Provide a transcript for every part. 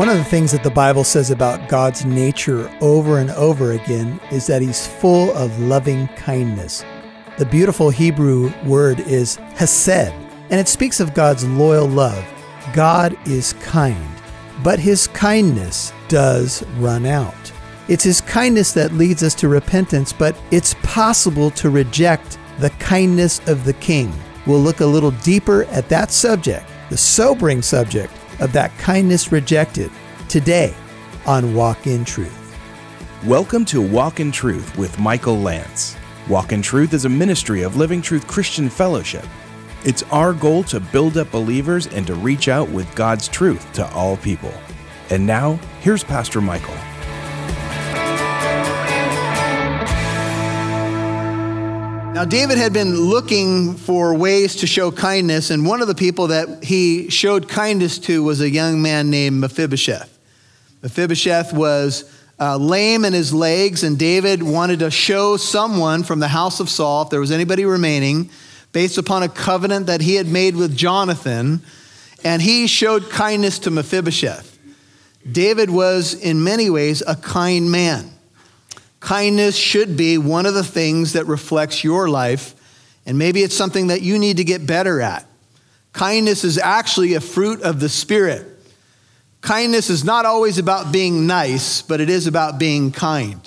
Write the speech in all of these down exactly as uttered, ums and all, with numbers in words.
One of the things that the Bible says about God's nature over and over again is that he's full of loving kindness. The beautiful Hebrew word is hesed, and it speaks of God's loyal love. God is kind, but his kindness does run out. It's his kindness that leads us to repentance, but it's possible to reject the kindness of the King. We'll look a little deeper at that subject, the sobering subject of that kindness rejected, today on Walk in Truth. Welcome to Walk in Truth with Michael Lance. Walk in Truth is a ministry of Living Truth Christian Fellowship. It's our goal to build up believers and to reach out with God's truth to all people. And now, here's Pastor Michael. Now, David had been looking for ways to show kindness, and one of the people that he showed kindness to was a young man named Mephibosheth. Mephibosheth was uh, lame in his legs, and David wanted to show someone from the house of Saul, if there was anybody remaining, based upon a covenant that he had made with Jonathan, and he showed kindness to Mephibosheth. David was, in many ways, a kind man. Kindness should be one of the things that reflects your life, and maybe it's something that you need to get better at. Kindness is actually a fruit of the Spirit. Kindness is not always about being nice, but it is about being kind.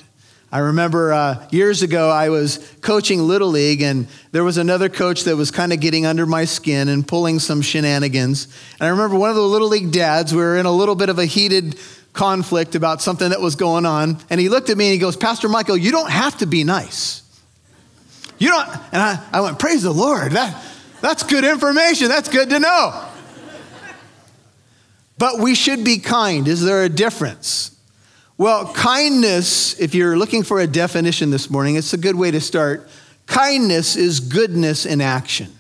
I remember uh, years ago, I was coaching Little League, and there was another coach that was kind of getting under my skin and pulling some shenanigans. And I remember one of the Little League dads, we were in a little bit of a heated conflict about something that was going on. And he looked at me and he goes, "Pastor Michael, you don't have to be nice. You don't." And I, I went, "Praise the Lord. That, that's good information. That's good to know." But we should be kind. Is there a difference? Well, kindness, if you're looking for a definition this morning, it's a good way to start. Kindness is goodness in action.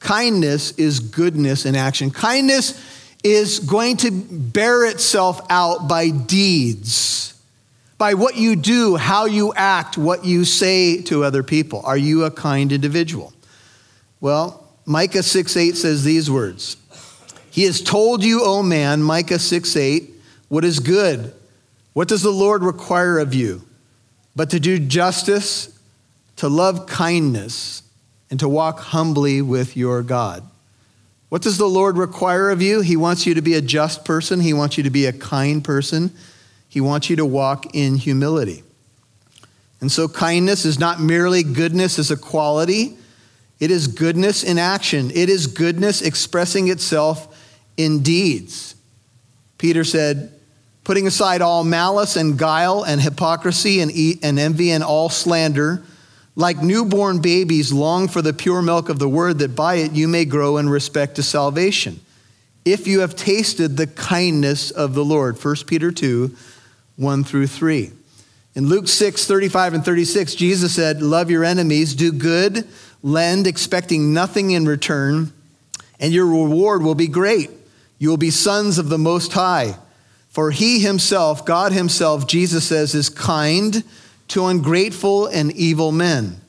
Kindness is goodness in action. Kindness is going to bear itself out by deeds, by what you do, how you act, what you say to other people. Are you a kind individual? Well, Micah six eight says these words. He has told you, O man, Micah six eight, what is good? What does the Lord require of you? But to do justice, to love kindness, and to walk humbly with your God. What does the Lord require of you? He wants you to be a just person. He wants you to be a kind person. He wants you to walk in humility. And so kindness is not merely goodness as a quality. It is goodness in action. It is goodness expressing itself in deeds. Peter said, putting aside all malice and guile and hypocrisy and, e- and envy and all slander, like newborn babies, long for the pure milk of the word, that by it you may grow in respect to salvation, if you have tasted the kindness of the Lord. First Peter two, one through three. In Luke six, thirty-five and thirty-six, Jesus said, love your enemies, do good, lend, expecting nothing in return, and your reward will be great. You will be sons of the Most High. For he himself, God himself, Jesus says, is kind to ungrateful and evil men.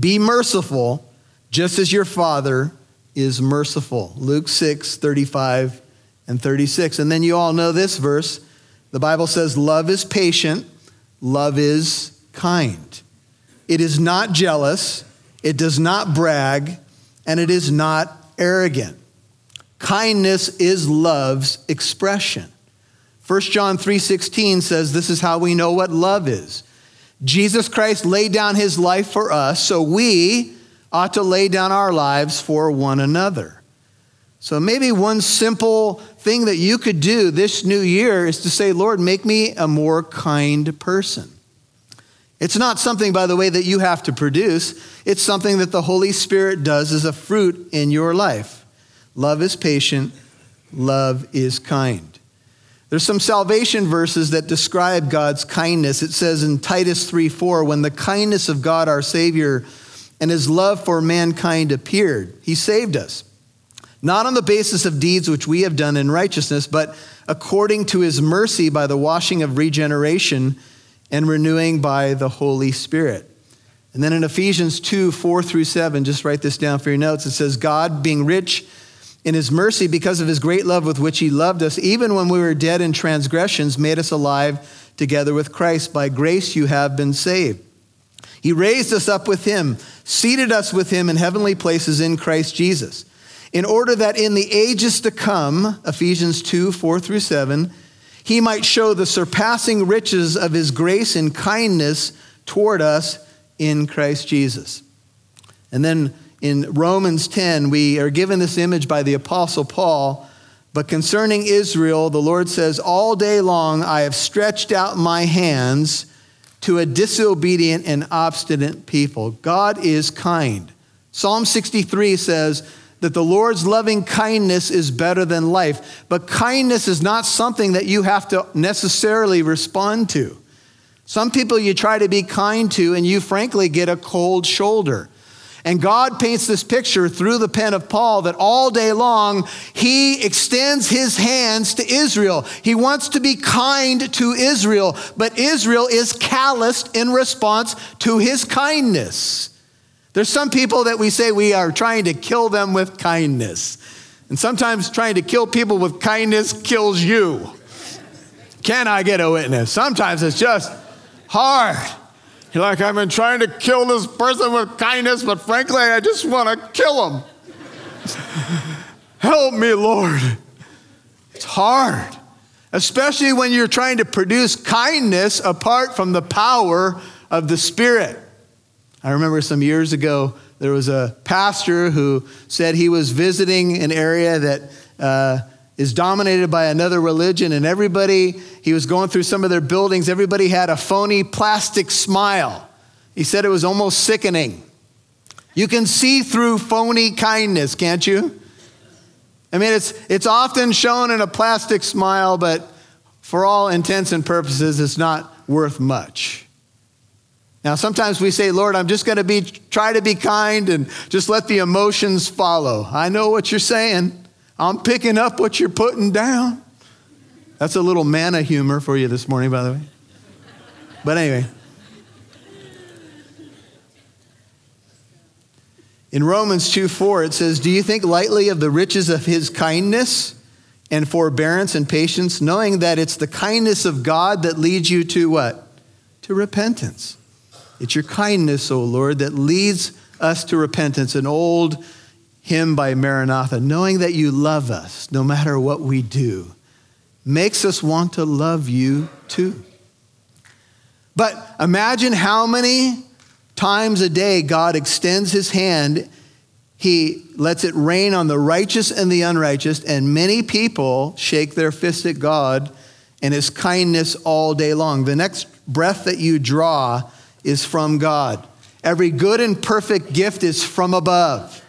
Be merciful, just as your Father is merciful. Luke six, thirty-five and thirty-six. And then you all know this verse. The Bible says, love is patient, love is kind. It is not jealous, it does not brag, and it is not arrogant. Kindness is love's expression. First John three sixteen says, this is how we know what love is. Jesus Christ laid down his life for us, so we ought to lay down our lives for one another. So maybe one simple thing that you could do this new year is to say, Lord, make me a more kind person. It's not something, by the way, that you have to produce. It's something that the Holy Spirit does as a fruit in your life. Love is patient. Love is kind. There's some salvation verses that describe God's kindness. It says in Titus three four, when the kindness of God our Savior and his love for mankind appeared, he saved us, not on the basis of deeds which we have done in righteousness, but according to his mercy by the washing of regeneration and renewing by the Holy Spirit. And then in Ephesians two four through seven, just write this down for your notes. It says, God being rich In his mercy, because of his great love with which he loved us, even when we were dead in transgressions, made us alive together with Christ. By grace you have been saved. He raised us up with him, seated us with him in heavenly places in Christ Jesus, in order that in the ages to come, Ephesians two, four through seven, he might show the surpassing riches of his grace and kindness toward us in Christ Jesus. And then in Romans ten, we are given this image by the Apostle Paul, but concerning Israel, the Lord says, all day long I have stretched out my hands to a disobedient and obstinate people. God is kind. Psalm sixty-three says that the Lord's loving kindness is better than life, but kindness is not something that you have to necessarily respond to. Some people you try to be kind to and you frankly get a cold shoulder. And God paints this picture through the pen of Paul that all day long, he extends his hands to Israel. He wants to be kind to Israel, but Israel is calloused in response to his kindness. There's some people that we say we are trying to kill them with kindness. And sometimes trying to kill people with kindness kills you. Can I get a witness? Sometimes it's just hard. You're like, I've been trying to kill this person with kindness, but frankly, I just want to kill him. Help me, Lord. It's hard, especially when you're trying to produce kindness apart from the power of the Spirit. I remember some years ago, there was a pastor who said he was visiting an area that uh, is dominated by another religion, and everybody, he was going through some of their buildings, everybody had a phony plastic smile. He said it was almost sickening. You can see through phony kindness, can't you? I mean, it's it's often shown in a plastic smile, but for all intents and purposes, it's not worth much. Now, sometimes we say, Lord, I'm just gonna be try to be kind and just let the emotions follow. I know what you're saying. I'm picking up what you're putting down. That's a little manna humor for you this morning, by the way. But anyway. In Romans two four, it says, do you think lightly of the riches of his kindness and forbearance and patience, knowing that it's the kindness of God that leads you to what? To repentance. It's your kindness, O Lord, that leads us to repentance. An old hymn by Maranatha, knowing that you love us no matter what we do, makes us want to love you too. But imagine how many times a day God extends his hand. He lets it rain on the righteous and the unrighteous, and many people shake their fist at God and his kindness all day long. The next breath that you draw is from God. Every good and perfect gift is from above,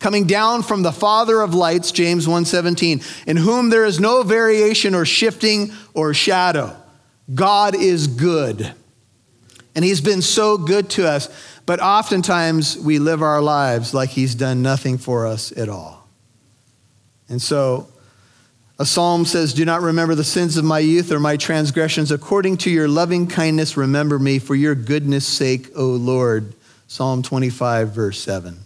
coming down from the Father of lights, James one seventeen, in whom there is no variation or shifting or shadow. God is good. And he's been so good to us, but oftentimes we live our lives like he's done nothing for us at all. And so a psalm says, do not remember the sins of my youth or my transgressions. According to your loving kindness, remember me for your goodness' sake, O Lord. Psalm twenty-five, verse seven.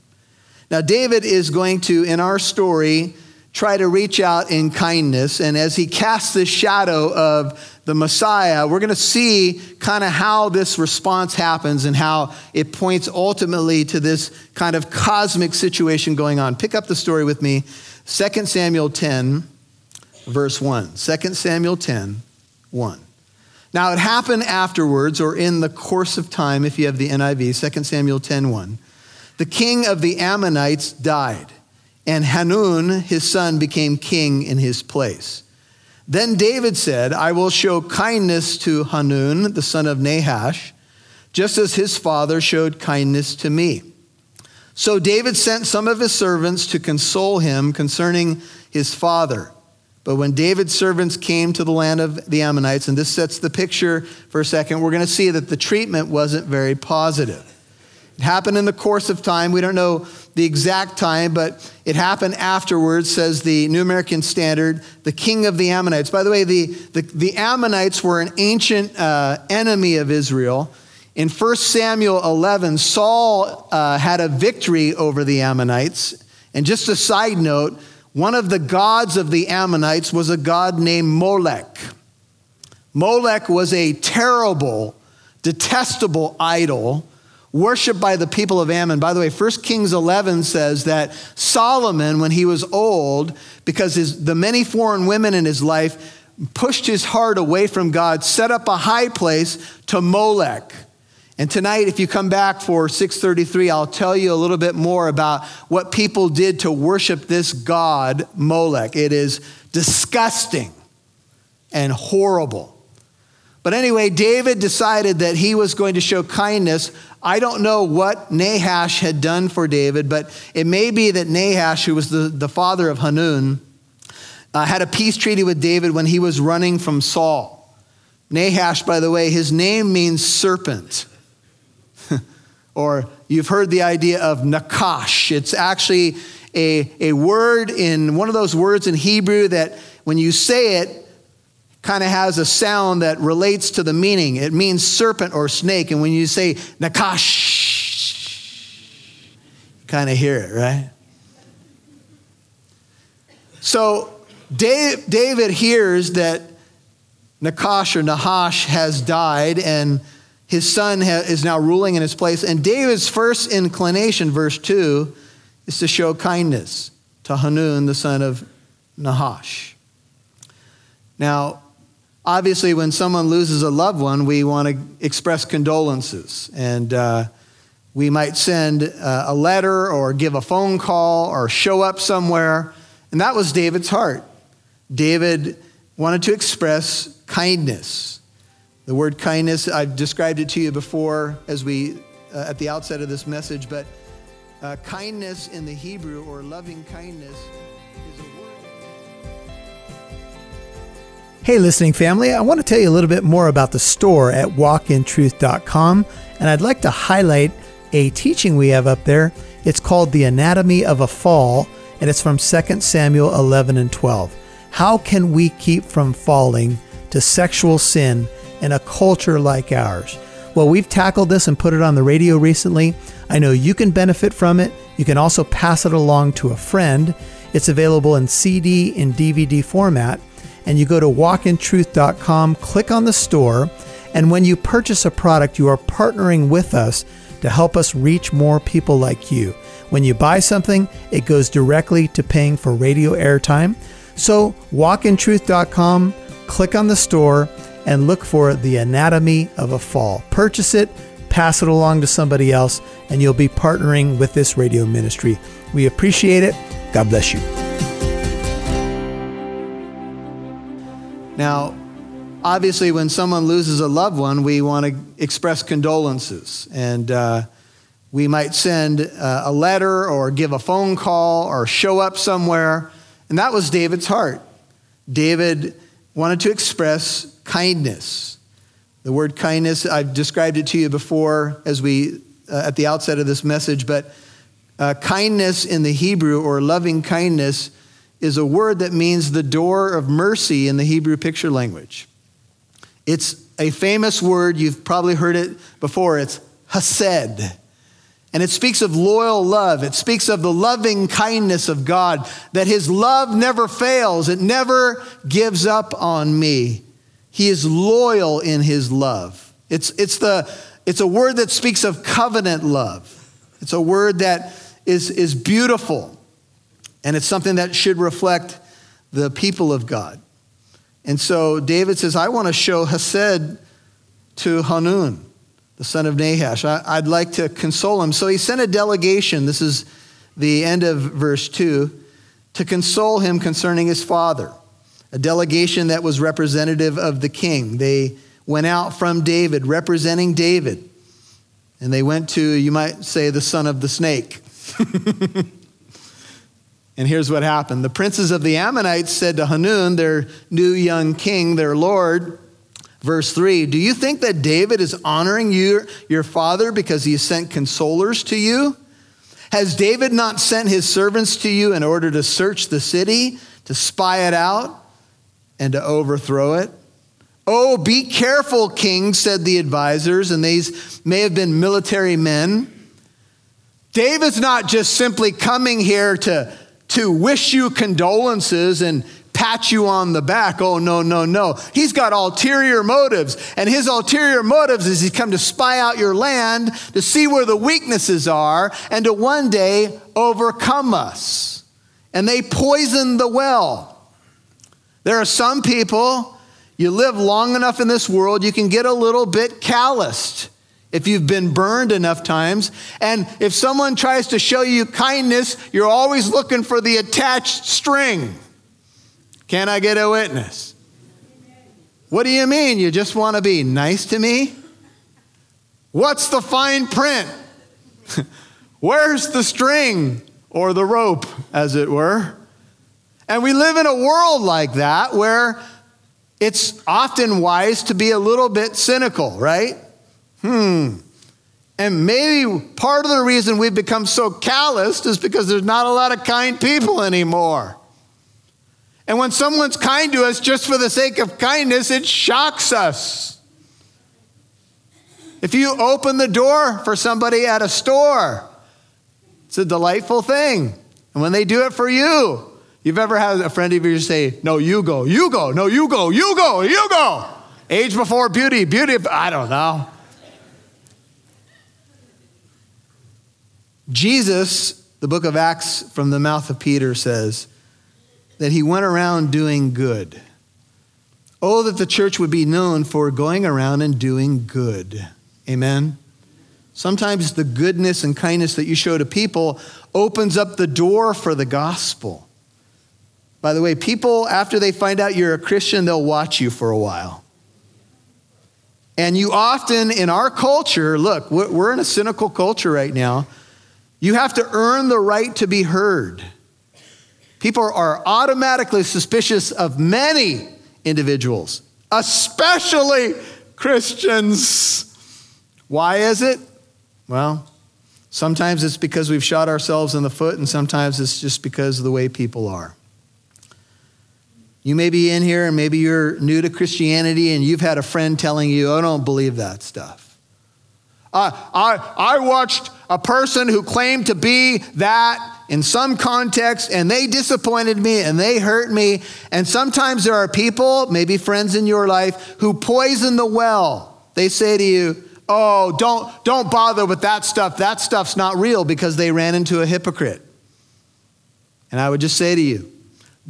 Now, David is going to, in our story, try to reach out in kindness. And as he casts this shadow of the Messiah, we're going to see kind of how this response happens and how it points ultimately to this kind of cosmic situation going on. Pick up the story with me. Second Samuel ten, verse one. Second Samuel ten, one. Now, it happened afterwards or in the course of time, if you have the N I V, Second Samuel ten, one. The king of the Ammonites died, and Hanun, his son, became king in his place. Then David said, I will show kindness to Hanun, the son of Nahash, just as his father showed kindness to me. So David sent some of his servants to console him concerning his father. But when David's servants came to the land of the Ammonites, and this sets the picture for a second, we're going to see that the treatment wasn't very positive. It happened in the course of time. We don't know the exact time, but it happened afterwards, says the New American Standard, the king of the Ammonites. By the way, the, the, the Ammonites were an ancient uh, enemy of Israel. In First Samuel eleven, Saul uh, had a victory over the Ammonites. And just a side note, One of the gods of the Ammonites was a god named Molech. Molech was a terrible, detestable idol worshipped by the people of Ammon. By the way, First Kings eleven says that Solomon, when he was old, because his, the many foreign women in his life pushed his heart away from God, set up a high place to Molech. And tonight, if you come back for six thirty-three, I'll tell you a little bit more about what people did to worship this god, Molech. It is disgusting and horrible. But anyway, David decided that he was going to show kindness. I don't know what Nahash had done for David, but it may be that Nahash, who was the, the father of Hanun, uh, had a peace treaty with David when he was running from Saul. Nahash, by the way, his name means serpent. Or you've heard the idea of Nahash. It's actually a, a word in, one of those words in Hebrew that when you say it, kind of has a sound that relates to the meaning. It means serpent or snake. And when you say Nahash, you kind of hear it, right? So Dave, David hears that Nahash or Nahash has died and his son ha- is now ruling in his place. And David's first inclination, verse two, is to show kindness to Hanun, the son of Nahash. Now, obviously, when someone loses a loved one, we want to express condolences. And uh, we might send uh, a letter or give a phone call or show up somewhere. And that was David's heart. David wanted to express kindness. The word kindness, I've described it to you before as we uh, at the outset of this message, but uh, kindness in the Hebrew, or loving kindness, is a Hey, listening family, I want to tell you a little bit more about the store at walk in truth dot com, and I'd like to highlight a teaching we have up there. It's called The Anatomy of a Fall, and it's from Second Samuel eleven and twelve. How can we keep from falling to sexual sin in a culture like ours? Well, we've tackled this and put it on the radio recently. I know you can benefit from it. You can also pass it along to a friend. It's available in C D and D V D format. And you go to walk in truth dot com, click on the store, and when you purchase a product, you are partnering with us to help us reach more people like you. When you buy something, it goes directly to paying for radio airtime. So walk in truth dot com, click on the store, and look for The Anatomy of a Fall. Purchase it, pass it along to somebody else, and you'll be partnering with this radio ministry. We appreciate it. God bless you. Now, obviously, when someone loses a loved one, we want to express condolences. And uh, we might send uh, a letter or give a phone call or show up somewhere. And that was David's heart. David wanted to express kindness. The word kindness, I've described it to you before as we uh, at the outset of this message, but uh, kindness in the Hebrew, or loving kindness, is a word that means the door of mercy in the Hebrew picture language. It's a famous word. You've probably heard it before. It's hesed. And it speaks of loyal love. It speaks of the loving kindness of God, that his love never fails. It never gives up on me. He is loyal in his love. It's, it's, the, it's a word that speaks of covenant love. It's a word that is, is beautiful. And it's something that should reflect the people of God. And so David says, I want to show hesed to Hanun, the son of Nahash. I, I'd like to console him. So he sent a delegation, this is the end of verse two, to console him concerning his father, a delegation that was representative of the king. They went out from David, representing David. And they went to, you might say, the son of the snake. And here's what happened. The princes of the Ammonites said to Hanun, their new young king, their lord, verse three, do you think that David is honoring you, your father, because he has sent consolers to you? Has David not sent his servants to you in order to search the city, to spy it out, and to overthrow it? Oh, be careful, king, said the advisors, and these may have been military men. David's not just simply coming here to to wish you condolences and pat you on the back. Oh, no, no, no. He's got ulterior motives. And his ulterior motives is he's come to spy out your land, to see where the weaknesses are, and to one day overcome us. And they poison the well. There are some people, you live long enough in this world, you can get a little bit calloused if you've been burned enough times. And if someone tries to show you kindness, you're always looking for the attached string. Can I get a witness? What do you mean? You just want to be nice to me? What's the fine print? Where's the string or the rope, as it were? And we live in a world like that where it's often wise to be a little bit cynical, right? Hmm. And maybe part of the reason we've become so calloused is because there's not a lot of kind people anymore. And when someone's kind to us just for the sake of kindness, it shocks us. If you open the door for somebody at a store, it's a delightful thing. And when they do it for you, you've ever had a friend of yours say, no, you go, you go, no, you go, you go, you go. Age before beauty, beauty, I don't know. Jesus, the book of Acts from the mouth of Peter says that he went around doing good. Oh, that the church would be known for going around and doing good. Amen. Sometimes the goodness and kindness that you show to people opens up the door for the gospel. By the way, people, after they find out you're a Christian, they'll watch you for a while. And you often, in our culture, look, we're in a cynical culture right now. You have to earn the right to be heard. People are automatically suspicious of many individuals, especially Christians. Why is it? Well, sometimes it's because we've shot ourselves in the foot, and sometimes it's just because of the way people are. You may be in here and maybe you're new to Christianity and you've had a friend telling you, oh, I don't believe that stuff. Uh, I, I watched a person who claimed to be that in some context and they disappointed me and they hurt me. And sometimes there are people, maybe friends in your life, who poison the well. They say to you, oh, don't, don't bother with that stuff. That stuff's not real, because they ran into a hypocrite. And I would just say to you,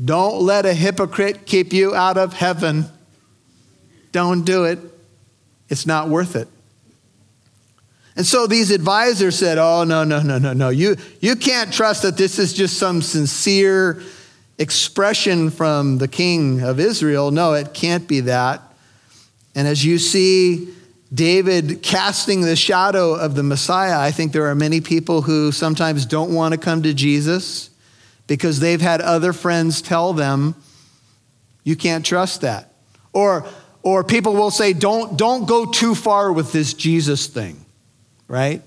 don't let a hypocrite keep you out of heaven. Don't do it. It's not worth it. And so these advisors said, oh, no, no, no, no, no. You, you can't trust that this is just some sincere expression from the king of Israel. No, it can't be that. And as you see David casting the shadow of the Messiah, I think there are many people who sometimes don't want to come to Jesus because they've had other friends tell them, you can't trust that. Or or people will say, don't, don't go too far with this Jesus thing, right?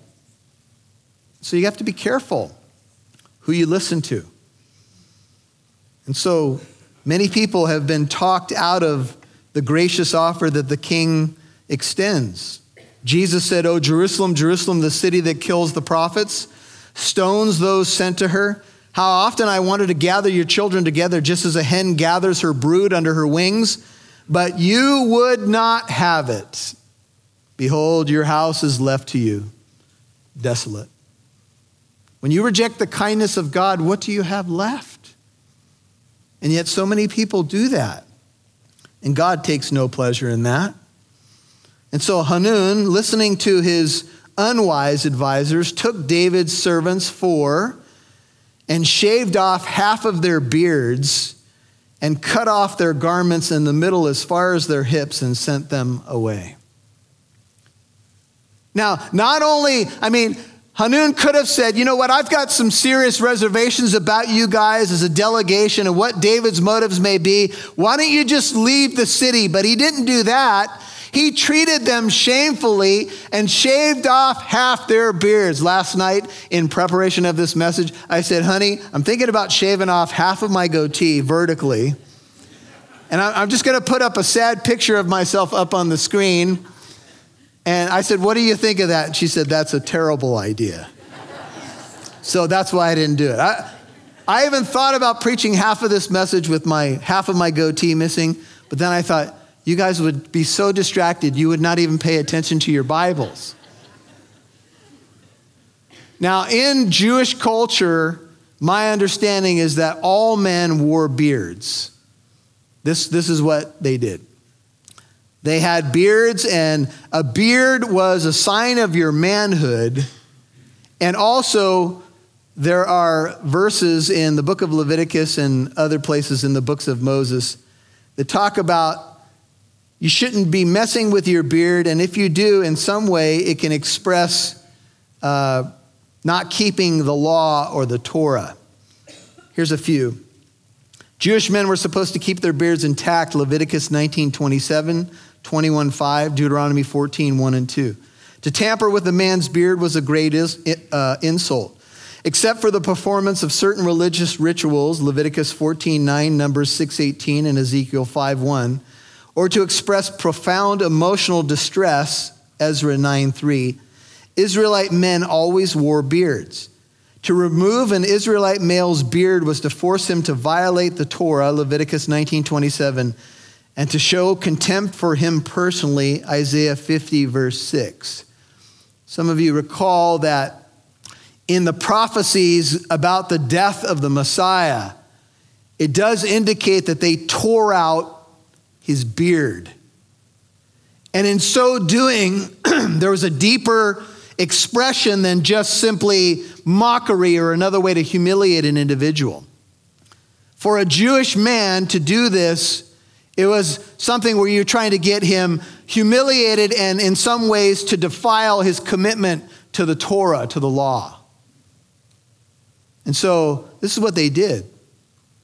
So you have to be careful who you listen to. And so many people have been talked out of the gracious offer that the king extends. Jesus said, oh, Jerusalem, Jerusalem, the city that kills the prophets, stones those sent to her. How often I wanted to gather your children together just as a hen gathers her brood under her wings, but you would not have it. Behold, your house is left to you, desolate. When you reject the kindness of God, what do you have left? And yet so many people do that. And God takes no pleasure in that. And so Hanun, listening to his unwise advisors, took David's servants for and shaved off half of their beards and cut off their garments in the middle as far as their hips and sent them away. Now, not only, I mean, Hanun could have said, you know what, I've got some serious reservations about you guys as a delegation and what David's motives may be. Why don't you just leave the city? But he didn't do that. He treated them shamefully and shaved off half their beards. Last night, in preparation of this message, I said, honey, I'm thinking about shaving off half of my goatee vertically. And I'm just going to put up a sad picture of myself up on the screen. And I said, what do you think of that? And she said, that's a terrible idea. So that's why I didn't do it. I, I even thought about preaching half of this message with my half of my goatee missing, but then I thought, you guys would be so distracted, you would not even pay attention to your Bibles. Now, in Jewish culture, my understanding is that all men wore beards. This, this is what they did. They had beards, and a beard was a sign of your manhood. And also, there are verses in the book of Leviticus and other places in the books of Moses that talk about you shouldn't be messing with your beard, and if you do, in some way, it can express uh, not keeping the law or the Torah. Here's a few. Jewish men were supposed to keep their beards intact, Leviticus nineteen twenty-seven, twenty-one five, Deuteronomy fourteen one and two. To tamper with a man's beard was a great is, uh, insult. Except for the performance of certain religious rituals, Leviticus fourteen nine, Numbers six eighteen, and Ezekiel five one, or to express profound emotional distress, Ezra nine three, Israelite men always wore beards. To remove an Israelite male's beard was to force him to violate the Torah, Leviticus nineteen twenty-seven, and to show contempt for him personally, Isaiah fifty, verse six. Some of you recall that in the prophecies about the death of the Messiah, it does indicate that they tore out his beard. And in so doing, there was a deeper expression than just simply mockery or another way to humiliate an individual. For a Jewish man to do this, it was something where you're trying to get him humiliated and in some ways to defile his commitment to the Torah, to the law. And so this is what they did.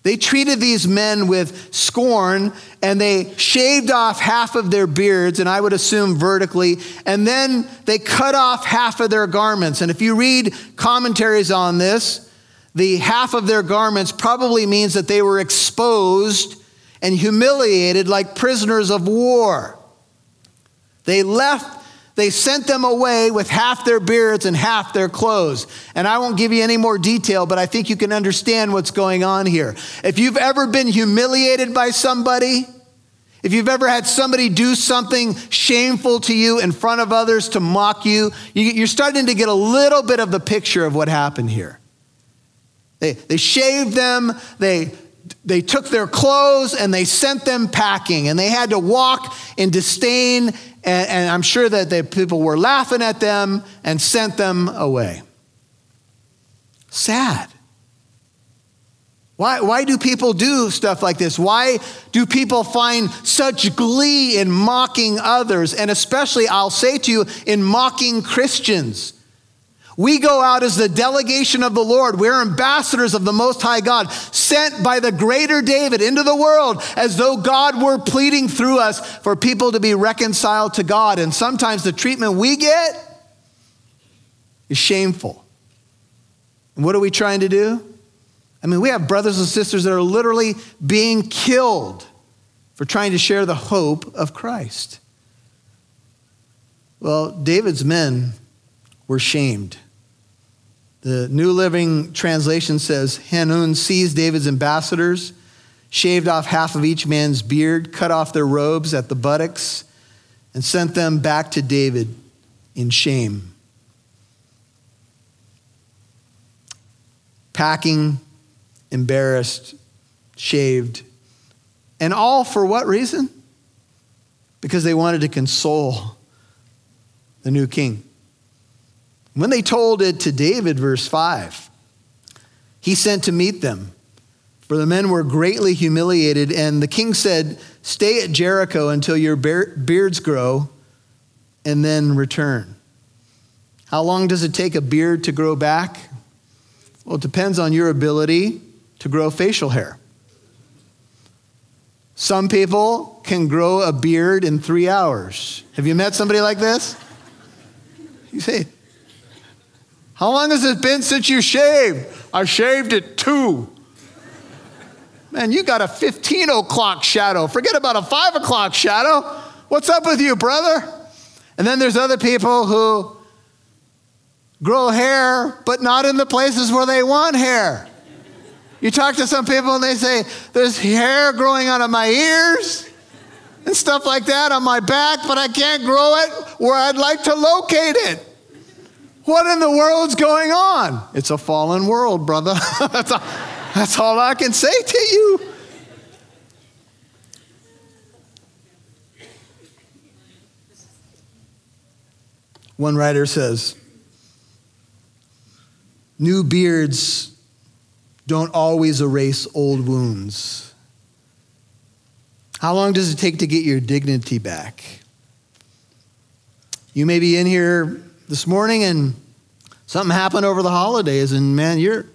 They treated these men with scorn, and they shaved off half of their beards, and I would assume vertically, and then they cut off half of their garments. And if you read commentaries on this, the half of their garments probably means that they were exposed and humiliated like prisoners of war. They left, they sent them away with half their beards and half their clothes. And I won't give you any more detail, but I think you can understand what's going on here. If you've ever been humiliated by somebody, if you've ever had somebody do something shameful to you in front of others to mock you, you're starting to get a little bit of the picture of what happened here. They, they shaved them, they They took their clothes and they sent them packing, and they had to walk in disdain, and, and I'm sure that the people were laughing at them and sent them away. Sad. Why, why do people do stuff like this? Why do people find such glee in mocking others? And especially, I'll say to you, in mocking Christians. We go out as the delegation of the Lord. We're ambassadors of the Most High God, sent by the greater David into the world as though God were pleading through us for people to be reconciled to God. And sometimes the treatment we get is shameful. And what are we trying to do? I mean, we have brothers and sisters that are literally being killed for trying to share the hope of Christ. Well, David's men were shamed. The New Living Translation says, Hanun seized David's ambassadors, shaved off half of each man's beard, cut off their robes at the buttocks, and sent them back to David in shame. Packing, embarrassed, shaved. And all for what reason? Because they wanted to console the new king. When they told it to David, verse five, he sent to meet them, for the men were greatly humiliated, and the king said, stay at Jericho until your beards grow, and then return. How long does it take a beard to grow back? Well, it depends on your ability to grow facial hair. Some people can grow a beard in three hours. Have you met somebody like this? You say, how long has it been since you shaved? I shaved at two. Man, you got a fifteen o'clock shadow. Forget about a five o'clock shadow. What's up with you, brother? And then there's other people who grow hair, but not in the places where they want hair. You talk to some people and they say, there's hair growing out of my ears and stuff like that on my back, but I can't grow it where I'd like to locate it. What in the world's going on? It's a fallen world, brother. that's, all, that's all I can say to you. One writer says, new beards don't always erase old wounds. How long does it take to get your dignity back? You may be in here this morning and something happened over the holidays and man, you're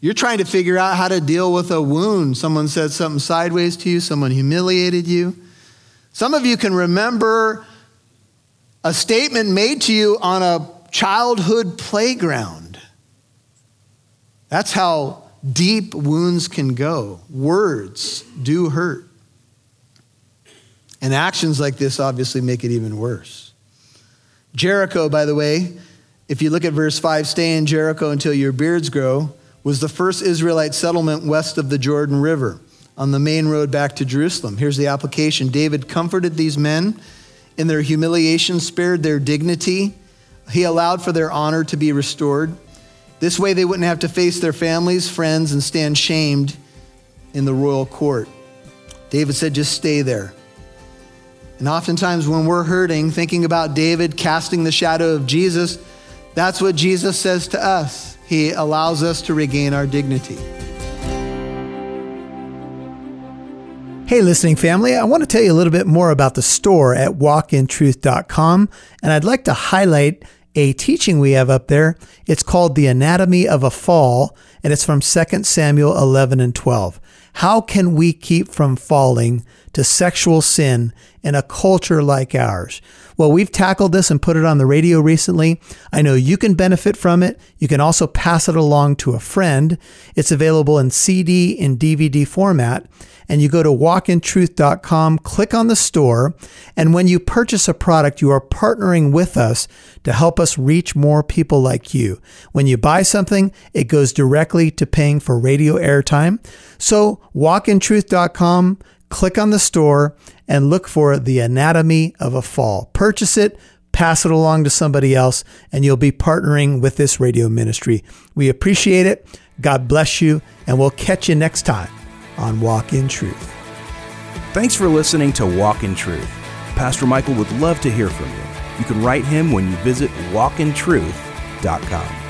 you're trying to figure out how to deal with a wound. Someone said something sideways to you, someone humiliated you. Some of you can remember a statement made to you on a childhood playground. That's how deep wounds can go. Words do hurt. And actions like this obviously make it even worse. Jericho, by the way, if you look at verse five, stay in Jericho until your beards grow, was the first Israelite settlement west of the Jordan River on the main road back to Jerusalem. Here's the application. David comforted these men in their humiliation, spared their dignity. He allowed for their honor to be restored. This way they wouldn't have to face their families, friends, and stand shamed in the royal court. David said, just stay there. And oftentimes when we're hurting, thinking about David casting the shadow of Jesus, that's what Jesus says to us. He allows us to regain our dignity. Hey, listening family, I want to tell you a little bit more about the store at walk in truth dot com, and I'd like to highlight a teaching we have up there. It's called The Anatomy of a Fall, and it's from Second Samuel eleven and twelve. How can we keep from falling to sexual sin in a culture like ours? Well, we've tackled this and put it on the radio recently. I know you can benefit from it. You can also pass it along to a friend. It's available in C D and D V D format. And you go to walk in truth dot com, click on the store, and when you purchase a product, you are partnering with us to help us reach more people like you. When you buy something, it goes directly to paying for radio airtime. So walk in truth dot com, click on the store and look for The Anatomy of a Fall. Purchase it, pass it along to somebody else, and you'll be partnering with this radio ministry. We appreciate it. God bless you, and we'll catch you next time on Walk in Truth. Thanks for listening to Walk in Truth. Pastor Michael would love to hear from you. You can write him when you visit walk in truth dot com.